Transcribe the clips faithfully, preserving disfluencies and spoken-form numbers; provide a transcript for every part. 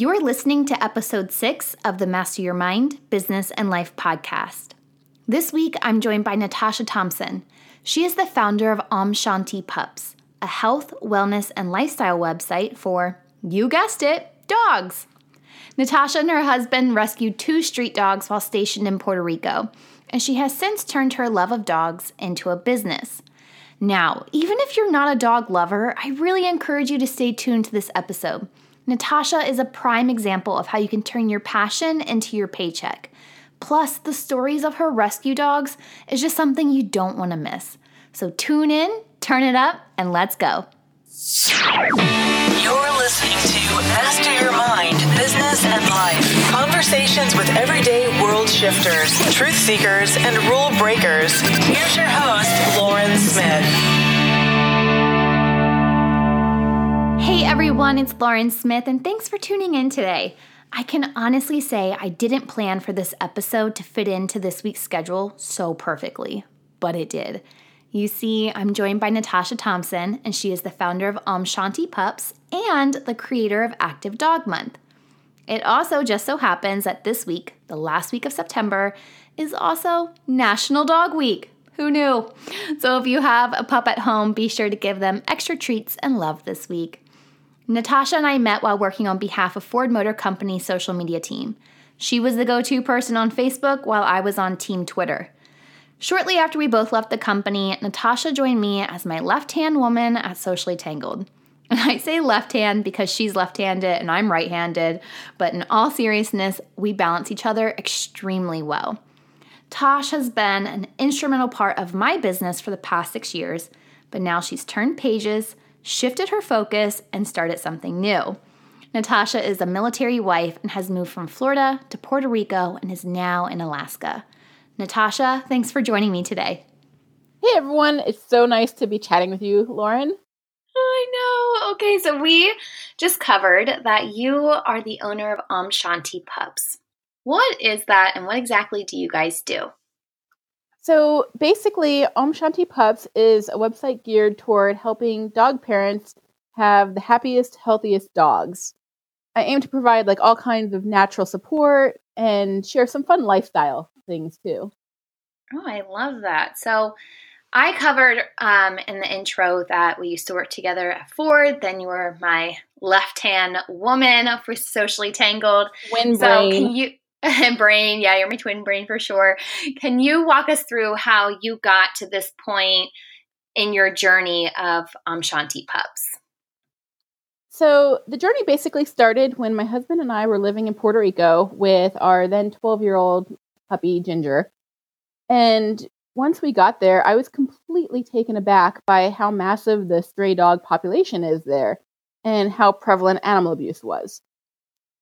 You're listening to episode six of the Master Your Mind, Business, and Life podcast. This week, I'm joined by Natasha Thompson. She is the founder of Om Shanti Pups, a health, wellness, and lifestyle website for, you guessed it, dogs. Natasha and her husband rescued two street dogs while stationed in Puerto Rico, and she has since turned her love of dogs into a business. Now, even if you're not a dog lover, I really encourage you to stay tuned to this episode. Natasha is a prime example of how you can turn your passion into your paycheck. Plus, the stories of her rescue dogs is just something you don't want to miss. So tune in, turn it up, and let's go. You're listening to Master Your Mind, Business and Life. Conversations with everyday world shifters, truth seekers, and rule breakers. Here's your host, Lauren Smith. Hey everyone, it's Lauren Smith, and thanks for tuning in today. I can honestly say I didn't plan for this episode to fit into this week's schedule so perfectly, but it did. You see, I'm joined by Natasha Thompson, and she is the founder of Om Shanti Pups and the creator of Active Dog Month. It also just so happens that this week, the last week of September, is also National Dog Week. Who knew? So if you have a pup at home, be sure to give them extra treats and love this week. Natasha and I met while working on behalf of Ford Motor Company's social media team. She was the go-to person on Facebook while I was on team Twitter. Shortly after we both left the company, Natasha joined me as my left-hand woman at Socially Tangled. And I say left-hand because she's left-handed and I'm right-handed, but in all seriousness, we balance each other extremely well. Tosh has been an instrumental part of my business for the past six years, but now she's turned pages, shifted her focus, and started something new. Natasha is a military wife and has moved from Florida to Puerto Rico and is now in Alaska. Natasha, thanks for joining me today. Hey everyone, it's so nice to be chatting with you, Lauren. I know. Okay, so we just covered that you are the owner of Om Shanti Pups. What is that and what exactly do you guys do? So basically, Om Shanti Pups is a website geared toward helping dog parents have the happiest, healthiest dogs. I aim to provide like all kinds of natural support and share some fun lifestyle things too. Oh, I love that. So I covered um, in the intro that we used to work together at Ford. Then you were my left-hand woman for Socially Tangled. Win brain. So can you... And brain, yeah, you're my twin brain for sure. Can you walk us through how you got to this point in your journey of Om Shanti Pups? So the journey basically started when my husband and I were living in Puerto Rico with our then twelve-year-old puppy, Ginger. And once we got there, I was completely taken aback by how massive the stray dog population is there and how prevalent animal abuse was.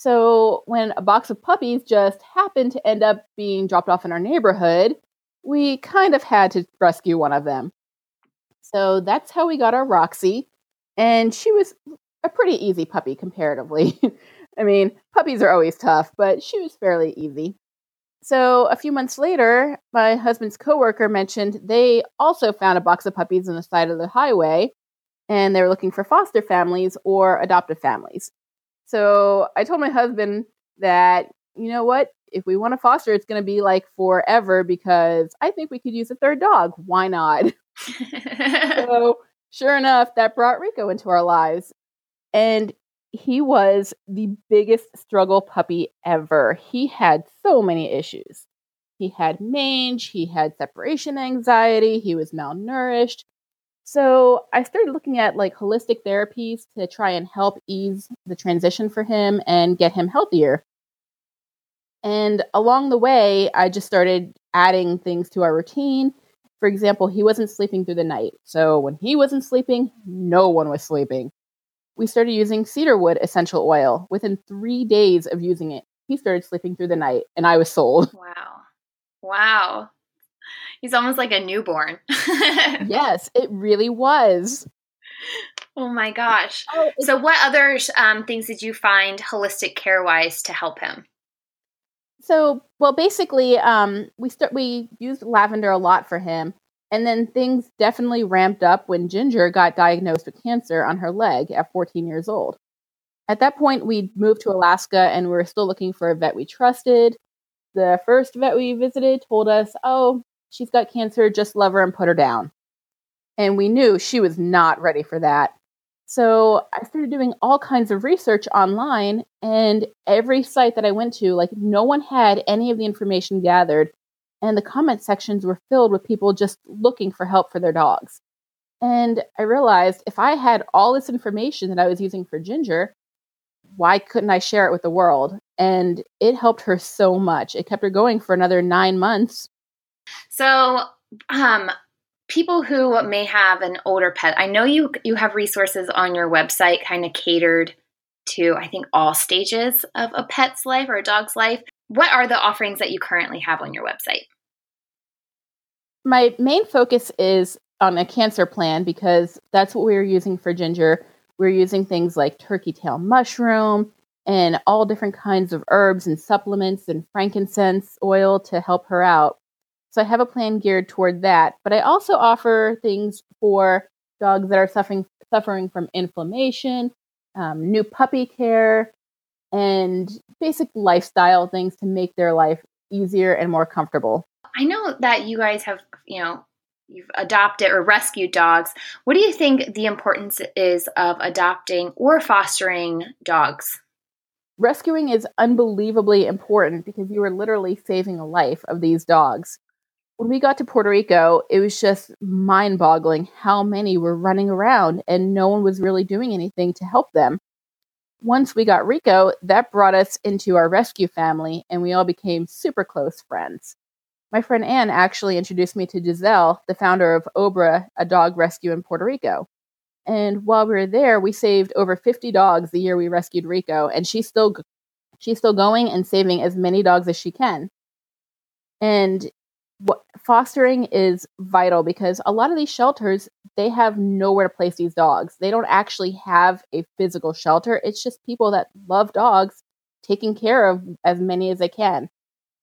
So when a box of puppies just happened to end up being dropped off in our neighborhood, we kind of had to rescue one of them. So that's how we got our Roxy, and she was a pretty easy puppy comparatively. I mean, puppies are always tough, but she was fairly easy. So a few months later, my husband's coworker mentioned they also found a box of puppies on the side of the highway, and they were looking for foster families or adoptive families. So I told my husband that, you know what, if we want to foster, it's going to be like forever because I think we could use a third dog. Why not? So sure enough, that brought Rico into our lives. And he was the biggest struggle puppy ever. He had so many issues. He had mange. He had separation anxiety. He was malnourished. So I started looking at like holistic therapies to try and help ease the transition for him and get him healthier. And along the way, I just started adding things to our routine. For example, he wasn't sleeping through the night. So when he wasn't sleeping, no one was sleeping. We started using cedarwood essential oil. Within three days of using it, he started sleeping through the night and I was sold. Wow. Wow. He's almost like a newborn. Yes, it really was. Oh my gosh. Oh, so what other um, things did you find holistic care-wise to help him? So, well, basically, um, we start, we used lavender a lot for him. And then things definitely ramped up when Ginger got diagnosed with cancer on her leg at fourteen years old. At that point, we moved to Alaska and we were still looking for a vet we trusted. The first vet we visited told us, oh, she's got cancer, just love her and put her down. And we knew she was not ready for that. So I started doing all kinds of research online, and every site that I went to, like, no one had any of the information gathered. And the comment sections were filled with people just looking for help for their dogs. And I realized if I had all this information that I was using for Ginger, why couldn't I share it with the world? And it helped her so much. It kept her going for another nine months. So, um, people who may have an older pet, I know you, you have resources on your website kind of catered to, I think, all stages of a pet's life or a dog's life. What are the offerings that you currently have on your website? My main focus is on a cancer plan because that's what we were using for Ginger. We're using things like turkey tail mushroom and all different kinds of herbs and supplements and frankincense oil to help her out. So I have a plan geared toward that. But I also offer things for dogs that are suffering suffering from inflammation, um, new puppy care, and basic lifestyle things to make their life easier and more comfortable. I know that you guys have, you know, you've adopted or rescued dogs. What do you think the importance is of adopting or fostering dogs? Rescuing is unbelievably important because you are literally saving a life of these dogs. When we got to Puerto Rico, it was just mind-boggling how many were running around and no one was really doing anything to help them. Once we got Rico, that brought us into our rescue family, and we all became super close friends. My friend Anne actually introduced me to Giselle, the founder of Obra, a dog rescue in Puerto Rico. And while we were there, we saved over fifty dogs the year we rescued Rico, and she's still she's still going and saving as many dogs as she can. And what, fostering is vital because a lot of these shelters, they have nowhere to place these dogs. They don't actually have a physical shelter. It's just people that love dogs taking care of as many as they can.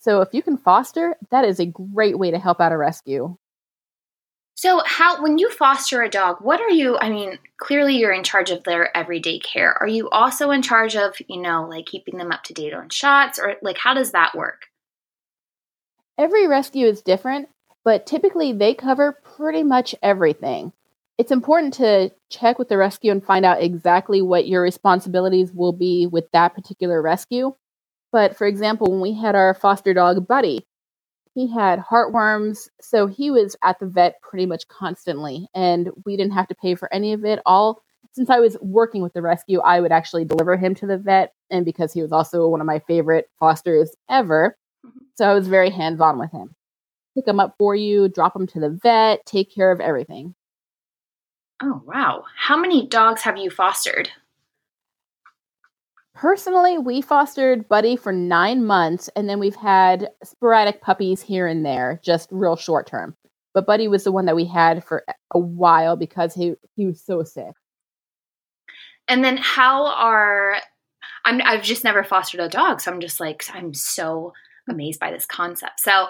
So if you can foster, that is a great way to help out a rescue. So how, when you foster a dog, what are you, I mean, clearly you're in charge of their everyday care. Are you also in charge of, you know, like keeping them up to date on shots, or like, how does that work? Every rescue is different, but typically they cover pretty much everything. It's important to check with the rescue and find out exactly what your responsibilities will be with that particular rescue. But for example, when we had our foster dog, Buddy, he had heartworms, so he was at the vet pretty much constantly, and we didn't have to pay for any of it. All since I was working with the rescue, I would actually deliver him to the vet, and because he was also one of my favorite fosters ever, so I was very hands-on with him. Pick him up for you, drop him to the vet, take care of everything. Oh, wow. How many dogs have you fostered? Personally, we fostered Buddy for nine months, and then we've had sporadic puppies here and there, just real short term. But Buddy was the one that we had for a while because he, he was so sick. And then how are – I'm, I've just never fostered a dog, so I'm just like – I'm so amazed by this concept. So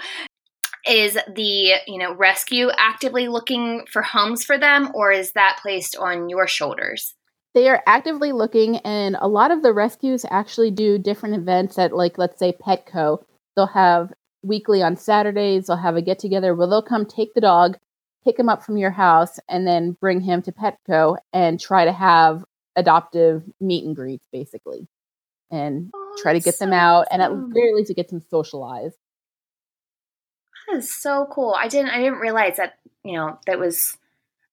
is the, you know, rescue actively looking for homes for them, or is that placed on your shoulders? They are actively looking, and a lot of the rescues actually do different events at, like, let's say Petco. They'll have weekly on Saturdays, they'll have a get-together where they'll come take the dog, pick him up from your house, and then bring him to Petco and try to have adoptive meet and greets, basically, and oh, try to get so them out, awesome. And at very least to get them socialized. That is so cool. I didn't, I didn't realize that, you know, that was...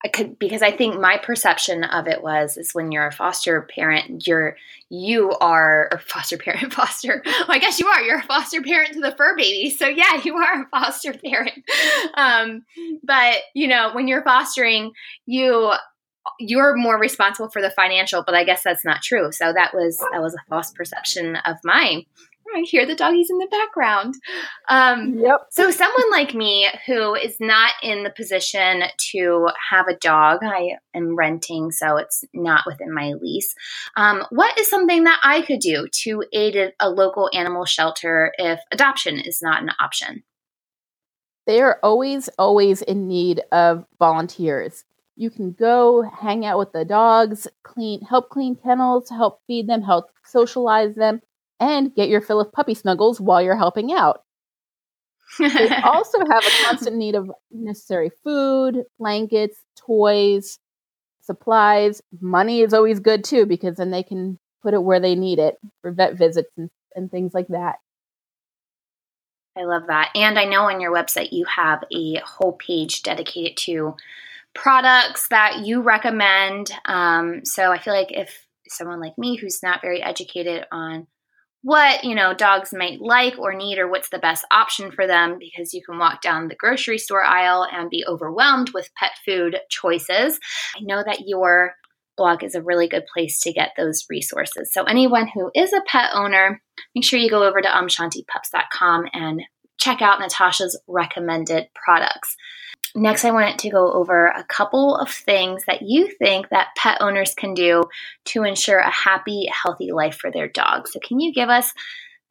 I could, because I think my perception of it was is when you're a foster parent, you're you are a foster parent, foster. Well, I guess you are. You're a foster parent to the fur baby. So yeah, you are a foster parent. Um, but you know, when you're fostering, you you're more responsible for the financial. But I guess that's not true. So that was that was a false perception of mine. I hear the doggies in the background. Um, yep. So someone like me who is not in the position to have a dog, I am renting, so it's not within my lease. Um, what is something that I could do to aid a, a local animal shelter if adoption is not an option? They are always, always in need of volunteers. You can go hang out with the dogs, clean, help clean kennels, help feed them, help socialize them, and get your fill of puppy snuggles while you're helping out. They also have a constant need of necessary food, blankets, toys, supplies. Money is always good too, because then they can put it where they need it for vet visits and, and things like that. I love that. And I know on your website you have a whole page dedicated to products that you recommend. Um, so I feel like if someone like me who's not very educated on what, you know, dogs might like or need or what's the best option for them, because you can walk down the grocery store aisle and be overwhelmed with pet food choices. I know that your blog is a really good place to get those resources. So anyone who is a pet owner, make sure you go over to Om Shanti Pups dot com and check out Natasha's recommended products. Next, I wanted to go over a couple of things that you think that pet owners can do to ensure a happy, healthy life for their dog. So can you give us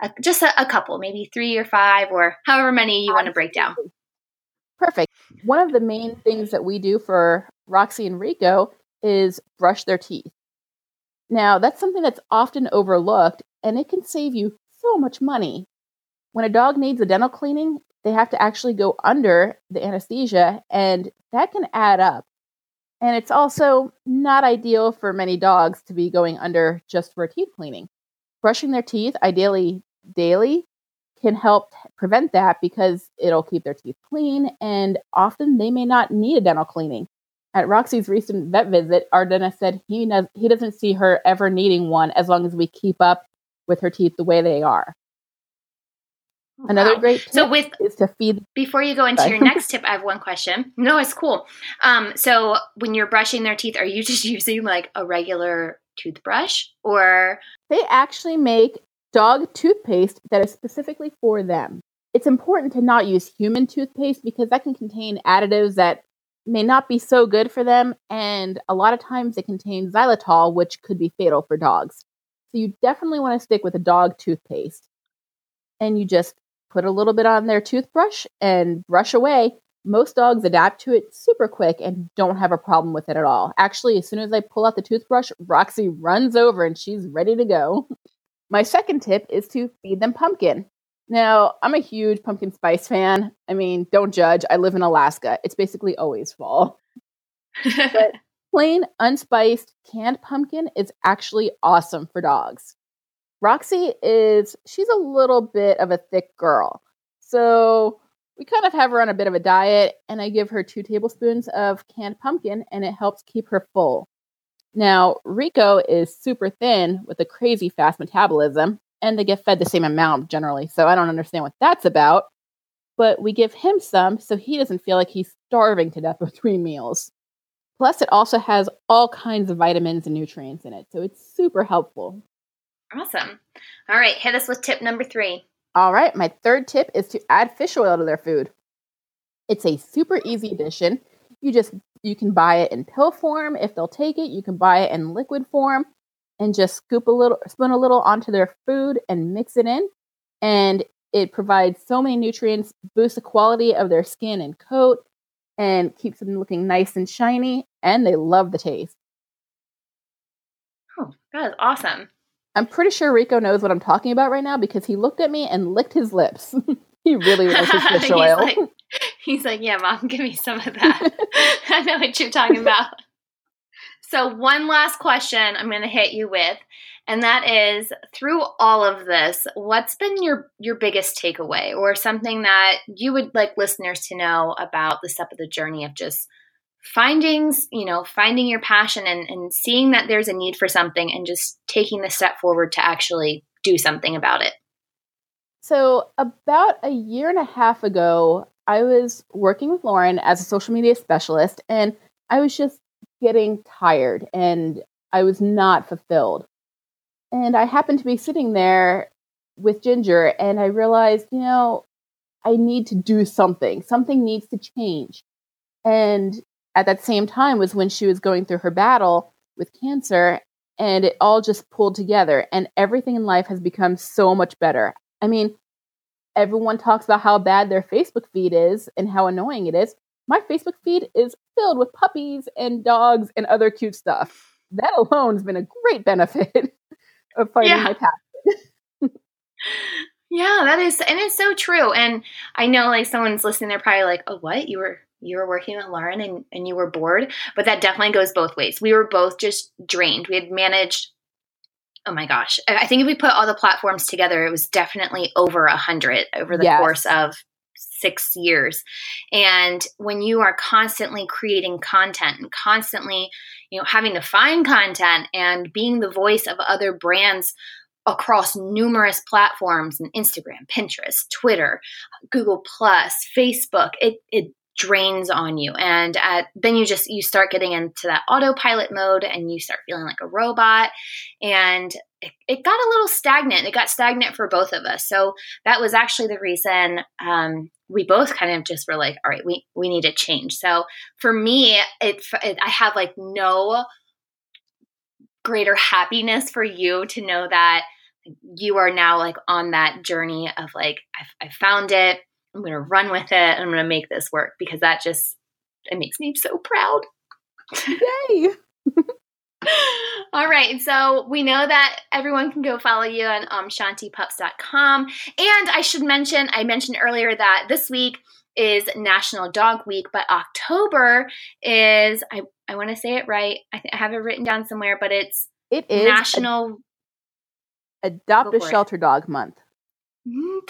a, just a, a couple, maybe three or five or however many you want to break down? Perfect. One of the main things that we do for Roxy and Rico is brush their teeth. Now, that's something that's often overlooked, and it can save you so much money. When a dog needs a dental cleaning, they have to actually go under the anesthesia, and that can add up. And it's also not ideal for many dogs to be going under just for teeth cleaning. Brushing their teeth, ideally daily, can help prevent that because it'll keep their teeth clean, and often they may not need a dental cleaning. At Roxy's recent vet visit, our dentist said he knows, he doesn't see her ever needing one as long as we keep up with her teeth the way they are. Another wow. great tip so with, is to feed. Before you go into your next tip, I have one question. No, it's cool. Um, so when you're brushing their teeth, are you just using like a regular toothbrush or? They actually make dog toothpaste that is specifically for them. It's important to not use human toothpaste because that can contain additives that may not be so good for them. And a lot of times it contains xylitol, which could be fatal for dogs. So you definitely want to stick with a dog toothpaste. And you just put a little bit on their toothbrush and brush away. Most dogs adapt to it super quick and don't have a problem with it at all. Actually, as soon as I pull out the toothbrush, Roxy runs over and she's ready to go. My second tip is to feed them pumpkin. Now, I'm a huge pumpkin spice fan. I mean, don't judge. I live in Alaska. It's basically always fall. But plain, unspiced, canned pumpkin is actually awesome for dogs. Roxy is, she's a little bit of a thick girl. So we kind of have her on a bit of a diet, and I give her two tablespoons of canned pumpkin, and it helps keep her full. Now, Rico is super thin with a crazy fast metabolism, and they get fed the same amount generally, so I don't understand what that's about. But we give him some so he doesn't feel like he's starving to death between meals. Plus, it also has all kinds of vitamins and nutrients in it, so it's super helpful. Awesome. All right. Hit us with tip number three. All right. My third tip is to add fish oil to their food. It's a super easy addition. You just, you can buy it in pill form. If they'll take it, you can buy it in liquid form and just scoop a little, spoon a little onto their food and mix it in. And it provides so many nutrients, boosts the quality of their skin and coat, and keeps them looking nice and shiny. And they love the taste. Oh, that is awesome. I'm pretty sure Rico knows what I'm talking about right now because he looked at me and licked his lips. He really likes his fish oil. He's like, he's like, yeah, Mom, give me some of that. I know what you're talking about. So one last question I'm going to hit you with, and that is, through all of this, what's been your, your biggest takeaway or something that you would like listeners to know about this step of the journey of just findings, you know, finding your passion and, and seeing that there's a need for something and just taking the step forward to actually do something about it? So about a year and a half ago, I was working with Lauren as a social media specialist, and I was just getting tired and I was not fulfilled. And I happened to be sitting there with Ginger, and I realized, you know, I need to do something. Something needs to change. And at that same time was when she was going through her battle with cancer, and it all just pulled together, and everything in life has become so much better. I mean, everyone talks about how bad their Facebook feed is and how annoying it is, My Facebook feed is filled with puppies and dogs and other cute stuff. That alone has been a great benefit of finding yeah. my passion. Yeah, that is, and it's so true. And I know, like, someone's listening, they're probably like, "Oh, what? You were you were working with Lauren and and you were bored?" But that definitely goes both ways. We were both just drained. We had managed. Oh my gosh! I think if we put all the platforms together, it was definitely over a hundred over the yes. course of six years. And when you are constantly creating content and constantly, you know, having to find content and being the voice of other brands across numerous platforms, and Instagram, Pinterest, Twitter, Google Plus, Facebook, it it drains on you. And uh, then you just, you start getting into that autopilot mode and you start feeling like a robot, and it, it got a little stagnant. It got stagnant for both of us. So that was actually the reason um, we both kind of just were like, all right, we, we need to change. So for me, it, it I have like no greater happiness for you to know that you are now like on that journey of like, I, I found it. I'm going to run with it. And I'm going to make this work, because that just, it makes me so proud. Yay. All right. So we know that everyone can go follow you on Om Shanti Pups dot com. And I should mention, I mentioned earlier that this week is National Dog Week, but October is, I, I want to say it right. I, th- I have it written down somewhere, but it's it is National Ad- Adopt a Shelter it. Dog Month.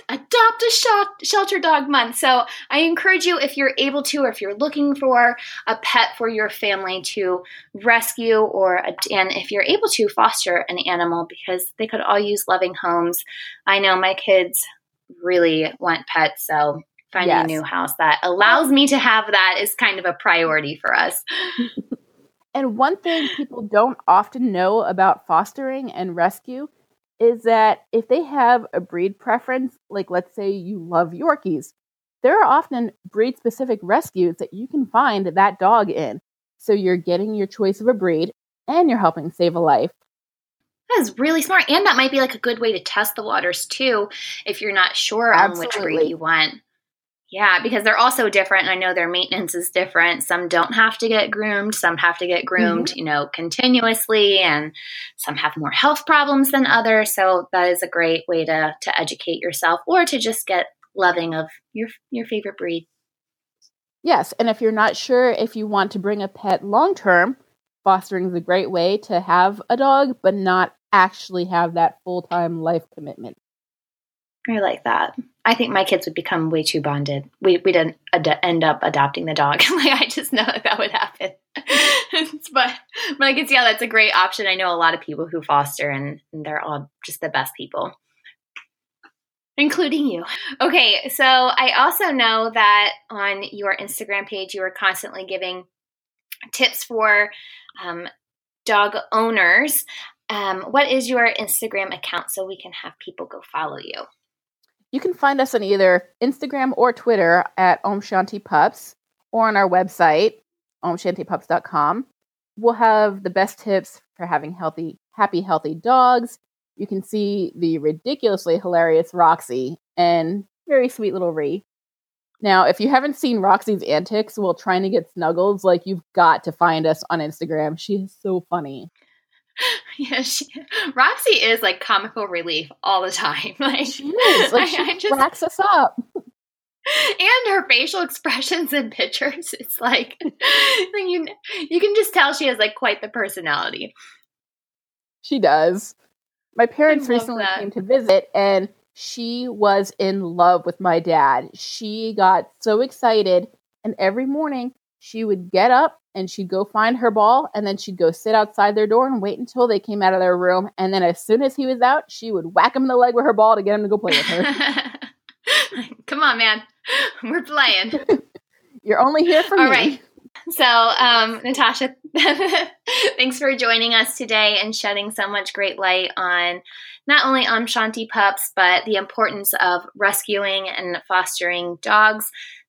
Adopt a sh- Shelter Dog Month. So I encourage you, if you're able to, or if you're looking for a pet for your family to rescue or, and if you're able to, foster an animal, because they could all use loving homes. I know my kids really want pets, so finding yes. a new house that allows me to have that is kind of a priority for us. And one thing people don't often know about fostering and rescue is that if they have a breed preference, like let's say you love Yorkies, there are often breed-specific rescues that you can find that dog in. So you're getting your choice of a breed and you're helping save a life. That is really smart. And that might be like a good way to test the waters too, if you're not sure Absolutely. On which breed you want. Yeah, because they're also different. And I know their maintenance is different. Some don't have to get groomed. Some have to get groomed, mm-hmm. you know, continuously. And some have more health problems than others. So that is a great way to to educate yourself, or to just get loving of your your favorite breed. Yes. And if you're not sure if you want to bring a pet long term, fostering is a great way to have a dog, but not actually have that full-time life commitment. I like that. I think my kids would become way too bonded. We we didn't ad- end up adopting the dog. Like, I just know that, that would happen. but but I can see how that's a great option. I know a lot of people who foster, and, and they're all just the best people, including you. Okay, so I also know that on your Instagram page, you were constantly giving tips for um, dog owners. Um, what is your Instagram account so we can have people go follow you? You can find us on either Instagram or Twitter at Om Shanti Pups, or on our website, Om Shanti Pups dot com. We'll have the best tips for having healthy, happy, healthy dogs. You can see the ridiculously hilarious Roxy and very sweet little Ree. Now, if you haven't seen Roxy's antics while trying to get snuggles, like, you've got to find us on Instagram. She is so funny. Yeah, she, Roxy is like comical relief all the time. Like, she is. Like, she I, I just, cracks us up. And her facial expressions in pictures, it's like, like you, you can just tell she has like quite the personality. She does. My parents recently that. came to visit, and she was in love with my dad. She got so excited, and every morning she would get up and she'd go find her ball, and then she'd go sit outside their door and wait until they came out of their room. And then as soon as he was out, she would whack him in the leg with her ball to get him to go play with her. Come on, man. We're playing. You're only here for All me. All right. So, um, Natasha, thanks for joining us today and shedding so much great light on not only Om Shanti Pups, but the importance of rescuing and fostering dogs.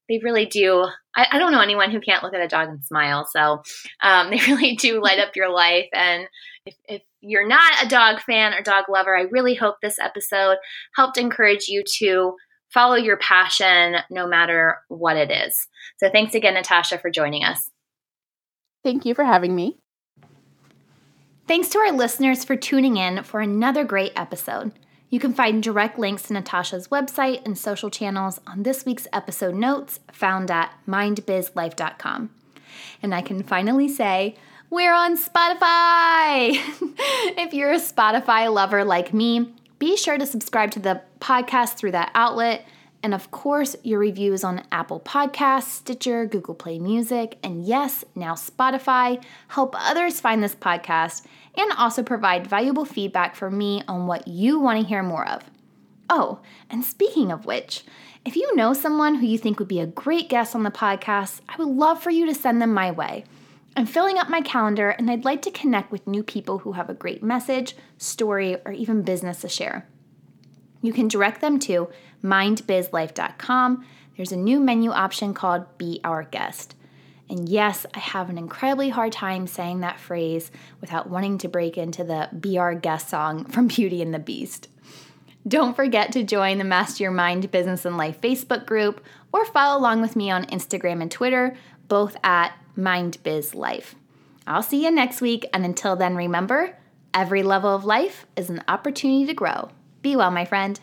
They really do. I, I don't know anyone who can't look at a dog and smile. So um, they really do light up your life. And if, if you're not a dog fan or dog lover, I really hope this episode helped encourage you to follow your passion no matter what it is. So thanks again, Natasha, for joining us. Thank you for having me. Thanks to our listeners for tuning in for another great episode. You can find direct links to Natasha's website and social channels on this week's episode notes found at mind biz life dot com. And I can finally say, we're on Spotify! If you're a Spotify lover like me, be sure to subscribe to the podcast through that outlet. And of course, your reviews on Apple Podcasts, Stitcher, Google Play Music, and yes, now Spotify, help others find this podcast and also provide valuable feedback for me on what you want to hear more of. Oh, and speaking of which, if you know someone who you think would be a great guest on the podcast, I would love for you to send them my way. I'm filling up my calendar and I'd like to connect with new people who have a great message, story, or even business to share. You can direct them to mind biz life dot com. There's a new menu option called Be Our Guest. And yes, I have an incredibly hard time saying that phrase without wanting to break into the Be Our Guest song from Beauty and the Beast. Don't forget to join the Master Your Mind Business and Life Facebook group or follow along with me on Instagram and Twitter, both at mind biz life. I'll see you next week, and until then, remember, every level of life is an opportunity to grow. Be well, my friend.